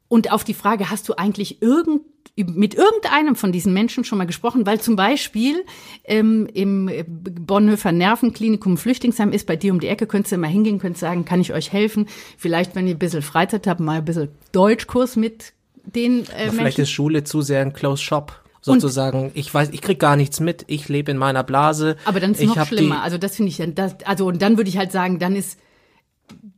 Und auf die Frage, hast du eigentlich irgend, mit irgendeinem von diesen Menschen schon mal gesprochen? Weil zum Beispiel ähm, im Bonhoeffer Nervenklinikum Flüchtlingsheim ist bei dir um die Ecke, könntest du mal hingehen, könntest sagen, kann ich euch helfen? Vielleicht, wenn ihr ein bisschen Freizeit habt, mal ein bisschen Deutschkurs mit den äh, Menschen. Vielleicht ist Schule zu sehr ein Closed Shop. Sozusagen, und ich weiß, ich krieg gar nichts mit, ich lebe in meiner Blase. Aber dann ist es noch schlimmer, also das finde ich, das, also und dann würde ich halt sagen, dann ist,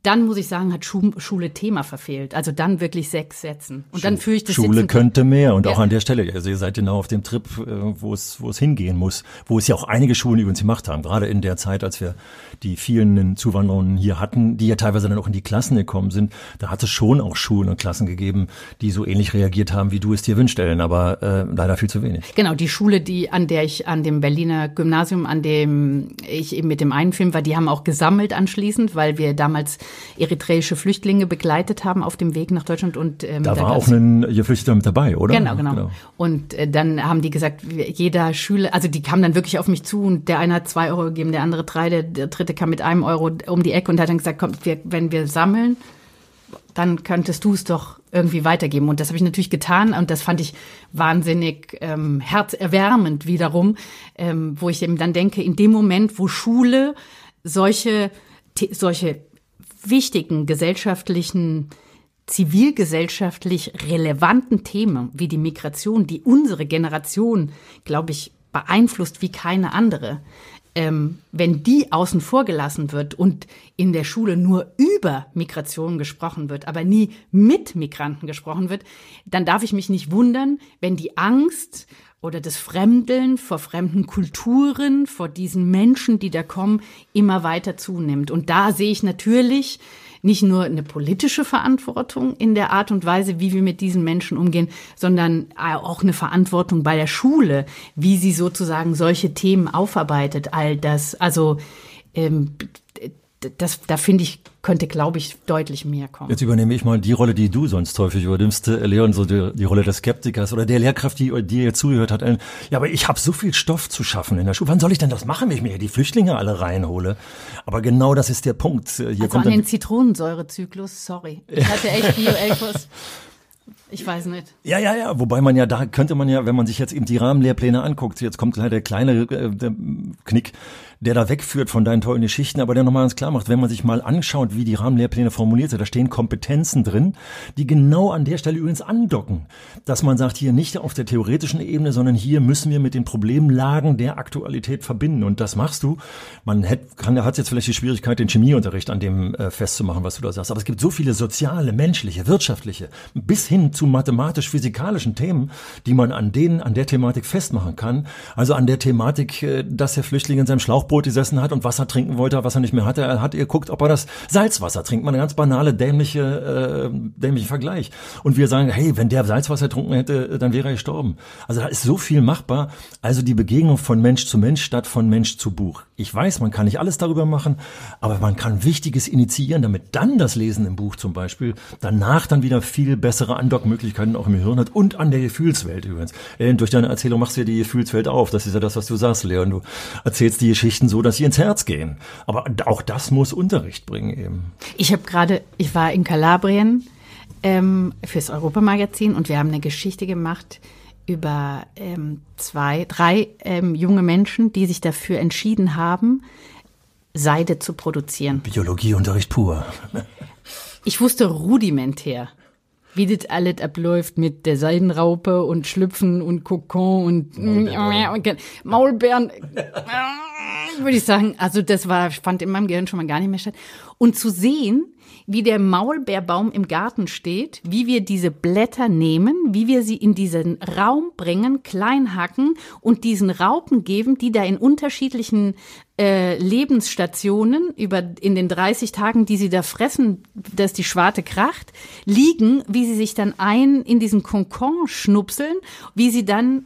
dann muss ich sagen, hat Schule Thema verfehlt, also dann wirklich sechs Sätzen. Und dann führe ich das Schule Sitzen könnte mehr und ja. Auch an der Stelle, also ihr seid genau auf dem Trip, wo es wo es hingehen muss, wo es ja auch einige Schulen übrigens gemacht haben, gerade in der Zeit, als wir die vielen Zuwanderungen hier hatten, die ja teilweise dann auch in die Klassen gekommen sind, da hat es schon auch Schulen und Klassen gegeben, die so ähnlich reagiert haben, wie du es dir wünschst, Ellen, aber äh, leider viel zu wenig. Genau, die Schule, die an der ich an dem Berliner Gymnasium, an dem ich eben mit dem einen Film war, die haben auch gesammelt anschließend, weil wir damals eritreische Flüchtlinge begleitet haben auf dem Weg nach Deutschland. Und ähm, da war auch ein Geflüchteter mit dabei, oder? Genau, genau. genau. Und äh, dann haben die gesagt, jeder Schüler, also die kamen dann wirklich auf mich zu und der eine hat zwei Euro gegeben, der andere drei, der, der dritte kam mit einem Euro um die Ecke und hat dann gesagt, komm, wir, wenn wir sammeln, dann könntest du es doch irgendwie weitergeben. Und das habe ich natürlich getan und das fand ich wahnsinnig ähm, herzerwärmend wiederum, ähm, wo ich eben dann denke, in dem Moment, wo Schule solche, solche wichtigen gesellschaftlichen, zivilgesellschaftlich relevanten Themen wie die Migration, die unsere Generation, glaube ich, beeinflusst wie keine andere, ähm, wenn die außen vor gelassen wird und in der Schule nur über Migration gesprochen wird, aber nie mit Migranten gesprochen wird, dann darf ich mich nicht wundern, wenn die Angst oder das Fremdeln vor fremden Kulturen, vor diesen Menschen, die da kommen, immer weiter zunimmt. Und da sehe ich natürlich nicht nur eine politische Verantwortung in der Art und Weise, wie wir mit diesen Menschen umgehen, sondern auch eine Verantwortung bei der Schule, wie sie sozusagen solche Themen aufarbeitet. All das, also ähm, das, da finde ich, könnte, glaube ich, deutlich mehr kommen. Jetzt übernehme ich mal die Rolle, die du sonst häufig übernimmst, Leon, so die, die Rolle des Skeptikers oder der Lehrkraft, die dir zugehört hat. Ellen, ja, aber ich habe so viel Stoff zu schaffen in der Schule. Wann soll ich denn das machen, wenn ich mir die Flüchtlinge alle reinhole? Aber genau das ist der Punkt. Hier also kommt an den Zitronensäurezyklus, sorry. Ich hatte echt Bio-Elkos. Ich weiß nicht. Ja, ja, ja. Wobei man ja, da könnte man ja, wenn man sich jetzt eben die Rahmenlehrpläne anguckt, jetzt kommt leider der kleine äh, der Knick, der da wegführt von deinen tollen Geschichten, aber der nochmal ganz klar macht, wenn man sich mal anschaut, wie die Rahmenlehrpläne formuliert sind, da stehen Kompetenzen drin, die genau an der Stelle übrigens andocken. Dass man sagt, hier nicht auf der theoretischen Ebene, sondern hier müssen wir mit den Problemlagen der Aktualität verbinden. Und das machst du. Man hätt, kann, hat jetzt vielleicht die Schwierigkeit, den Chemieunterricht an dem äh, festzumachen, was du da sagst. Aber es gibt so viele soziale, menschliche, wirtschaftliche, bis hin zu mathematisch-physikalischen Themen, die man an denen, an der Thematik festmachen kann. Also an der Thematik, dass der Flüchtling in seinem Schlauchboot gesessen hat und Wasser trinken wollte, was er nicht mehr hatte. Er hat ihr guckt, ob er das Salzwasser trinkt. Man, ein ganz banale, dämliche, äh, dämlichen Vergleich. Und wir sagen, hey, wenn der Salzwasser getrunken hätte, dann wäre er gestorben. Also da ist so viel machbar. Also die Begegnung von Mensch zu Mensch statt von Mensch zu Buch. Ich weiß, man kann nicht alles darüber machen, aber man kann Wichtiges initiieren, damit dann das Lesen im Buch zum Beispiel danach dann wieder viel bessere Andocken Möglichkeiten auch im Hirn hat und an der Gefühlswelt übrigens. Ellen, durch deine Erzählung machst du ja die Gefühlswelt auf. Das ist ja das, was du sagst, Leon. Du erzählst die Geschichten so, dass sie ins Herz gehen. Aber auch das muss Unterricht bringen eben. Ich habe gerade, ich war in Kalabrien ähm, fürs Europa-Magazin und wir haben eine Geschichte gemacht über ähm, zwei, drei ähm, junge Menschen, die sich dafür entschieden haben, Seide zu produzieren. Biologieunterricht pur. Ich wusste rudimentär, wie das alles abläuft mit der Seidenraupe und Schlüpfen und Kokon und Maulbeeren. Maulbeeren. würde ich sagen. Also das war, fand in meinem Gehirn schon mal gar nicht mehr statt. Und zu sehen, wie der Maulbeerbaum im Garten steht, wie wir diese Blätter nehmen, wie wir sie in diesen Raum bringen, klein hacken und diesen Raupen geben, die da in unterschiedlichen äh, Lebensstationen über in den dreißig Tagen, die sie da fressen, dass die Schwarte kracht, liegen, wie sie sich dann ein in diesen Konkon schnupseln, wie sie dann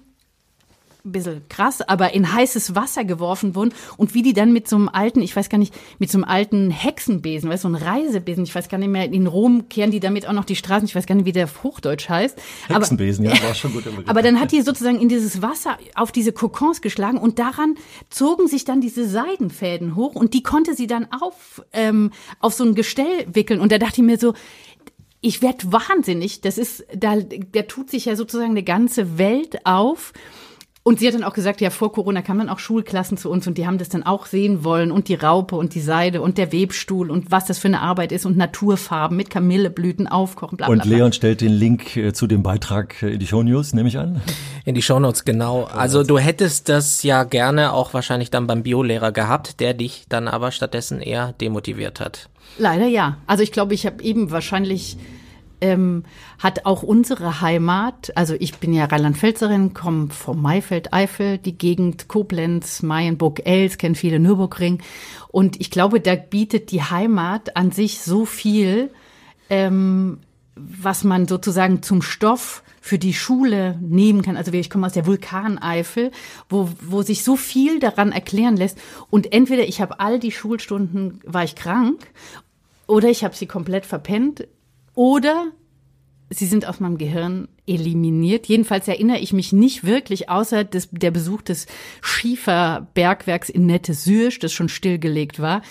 ein bisschen krass, aber in heißes Wasser geworfen wurden und wie die dann mit so einem alten, ich weiß gar nicht, mit so einem alten Hexenbesen, weißt du, so einem Reisebesen, ich weiß gar nicht mehr, in Rom kehren die damit auch noch die Straßen, ich weiß gar nicht, wie der auf Hochdeutsch heißt. Hexenbesen, aber, ja, war schon gut im Begriff. Aber dann hat die sozusagen in dieses Wasser auf diese Kokons geschlagen und daran zogen sich dann diese Seidenfäden hoch und die konnte sie dann auf, ähm, auf so ein Gestell wickeln und da dachte ich mir so, ich werde wahnsinnig, das ist, da, da tut sich ja sozusagen eine ganze Welt auf. Und sie hat dann auch gesagt, ja, vor Corona kamen dann auch Schulklassen zu uns und die haben das dann auch sehen wollen und die Raupe und die Seide und der Webstuhl und was das für eine Arbeit ist und Naturfarben mit Kamilleblüten aufkochen, bla, bla, bla. Und Leon stellt den Link äh, zu dem Beitrag in die Shownotes, nehme ich an? In die Shownotes, genau. Also du hättest das ja gerne auch wahrscheinlich dann beim Biolehrer gehabt, der dich dann aber stattdessen eher demotiviert hat. Leider ja. Also ich glaube, ich habe eben wahrscheinlich... Ähm, hat auch unsere Heimat, also ich bin ja Rheinland-Pfälzerin, komme vom Maifeld-Eifel, die Gegend Koblenz, Mayenburg, Els, kennen viele, Nürburgring. Und ich glaube, da bietet die Heimat an sich so viel, ähm, was man sozusagen zum Stoff für die Schule nehmen kann. Also ich komme aus der Vulkaneifel, wo, wo sich so viel daran erklären lässt. Und entweder ich habe all die Schulstunden, war ich krank, oder ich habe sie komplett verpennt. Oder sie sind aus meinem Gehirn eliminiert. Jedenfalls erinnere ich mich nicht wirklich, außer des, der Besuch des Schieferbergwerks in Nettesürsch, das schon stillgelegt war,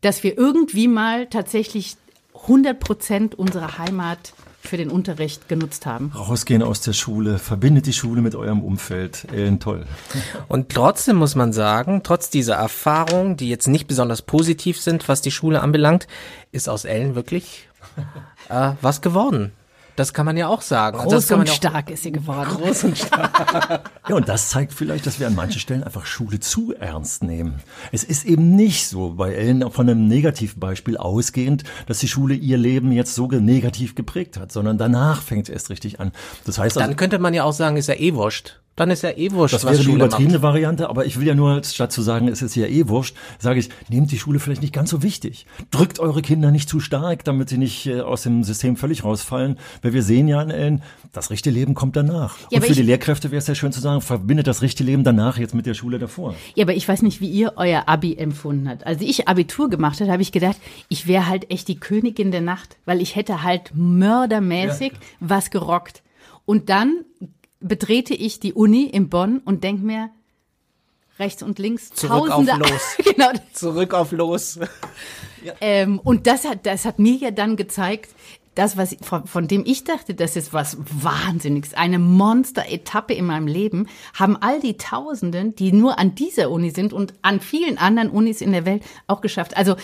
dass wir irgendwie mal tatsächlich hundert Prozent unserer Heimat für den Unterricht genutzt haben. Rausgehen aus der Schule, verbindet die Schule mit eurem Umfeld. Ellen, toll. Und trotzdem muss man sagen, trotz dieser Erfahrungen, die jetzt nicht besonders positiv sind, was die Schule anbelangt, ist aus Ellen wirklich... Äh, was geworden? Das kann man ja auch sagen. Groß das kann man und ja auch stark ist sie geworden. Groß und stark. Ja, und das zeigt vielleicht, dass wir an manchen Stellen einfach Schule zu ernst nehmen. Es ist eben nicht so, bei Ellen von einem Negativbeispiel ausgehend, dass die Schule ihr Leben jetzt so negativ geprägt hat, sondern danach fängt es erst richtig an. Das heißt also, dann könnte man ja auch sagen, ist ja eh wurscht. Dann ist ja eh wurscht, was Schule macht. Das wäre die übertriebene Variante, aber ich will ja nur, statt zu sagen, es ist ja eh wurscht, sage ich, nehmt die Schule vielleicht nicht ganz so wichtig. Drückt eure Kinder nicht zu stark, damit sie nicht aus dem System völlig rausfallen. Weil wir sehen ja an Ellen, das richtige Leben kommt danach. Ja, und für die Lehrkräfte wäre es ja schön zu sagen, verbindet das richtige Leben danach jetzt mit der Schule davor. Ja, aber ich weiß nicht, wie ihr euer Abi empfunden habt. Als ich Abitur gemacht habe, habe ich gedacht, ich wäre halt echt die Königin der Nacht, weil ich hätte halt mördermäßig ja. was gerockt. Und dann... betrete ich die Uni in Bonn und denke mir, rechts und links Zurück tausende... auf los. Genau. Zurück auf los. Ja. Ähm, und das hat, das hat mir ja dann gezeigt, das, was von, von dem ich dachte, das ist was Wahnsinniges, eine Monster-Etappe in meinem Leben, haben all die Tausenden, die nur an dieser Uni sind und an vielen anderen Unis in der Welt auch geschafft. Also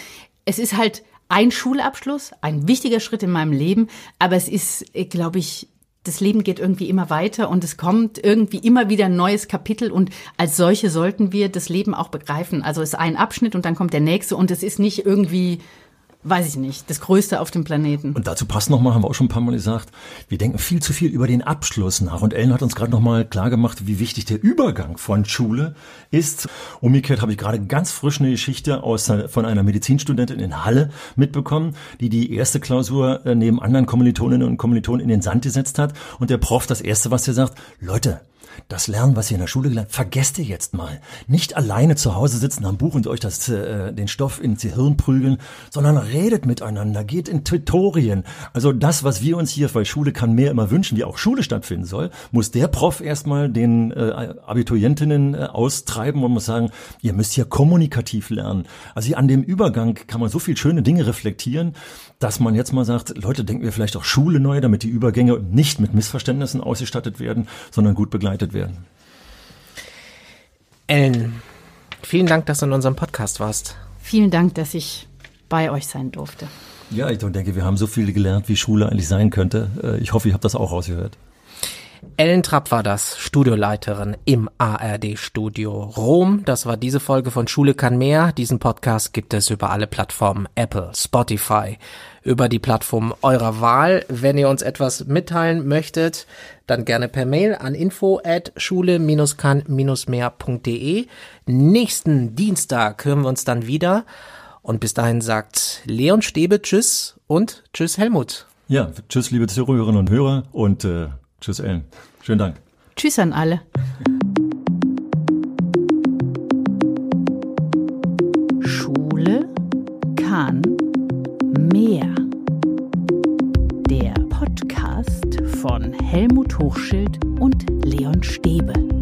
es ist halt ein Schulabschluss, ein wichtiger Schritt in meinem Leben, aber es ist, glaube ich, das Leben geht irgendwie immer weiter und es kommt irgendwie immer wieder ein neues Kapitel und als solche sollten wir das Leben auch begreifen. Also es ist ein Abschnitt und dann kommt der nächste und es ist nicht irgendwie, weiß ich nicht, das Größte auf dem Planeten. Und dazu passt nochmal, haben wir auch schon ein paar Mal gesagt, wir denken viel zu viel über den Abschluss nach und Ellen hat uns gerade nochmal klar gemacht, wie wichtig der Übergang von Schule ist. Umgekehrt habe ich gerade ganz frisch eine Geschichte aus, von einer Medizinstudentin in Halle mitbekommen, die die erste Klausur neben anderen Kommilitoninnen und Kommilitonen in den Sand gesetzt hat und der Prof das Erste, was er sagt, Leute, das Lernen, was ihr in der Schule gelernt habt, vergesst ihr jetzt mal. Nicht alleine zu Hause sitzen am Buch und euch das, äh, den Stoff ins Gehirn prügeln, sondern redet miteinander, geht in Tutorien. Also das, was wir uns hier bei Schule kann mehr immer wünschen, wie auch Schule stattfinden soll, muss der Prof erstmal den äh, Abiturientinnen äh, austreiben und muss sagen, ihr müsst hier kommunikativ lernen. Also an dem Übergang kann man so viele schöne Dinge reflektieren, dass man jetzt mal sagt, Leute, denken wir vielleicht auch Schule neu, damit die Übergänge nicht mit Missverständnissen ausgestattet werden, sondern gut begleitet werden. Ellen, vielen Dank, dass du in unserem Podcast warst. Vielen Dank, dass ich bei euch sein durfte. Ja, ich denke, wir haben so viel gelernt, wie Schule eigentlich sein könnte. Ich hoffe, ihr habt das auch rausgehört. Ellen Trapp war das, Studioleiterin im A R D-Studio Rom. Das war diese Folge von Schule kann mehr. Diesen Podcast gibt es über alle Plattformen Apple, Spotify, über die Plattform eurer Wahl. Wenn ihr uns etwas mitteilen möchtet, dann gerne per Mail an info at schule kann mehr punkt de. Nächsten Dienstag hören wir uns dann wieder. Und bis dahin sagt Leon Stäbe tschüss und tschüss Helmut. Ja, tschüss liebe Zuhörerinnen und Hörer und äh tschüss, Ellen. Schönen Dank. Tschüss an alle. Schule kann mehr. Der Podcast von Helmut Hochschild und Leon Stäbe.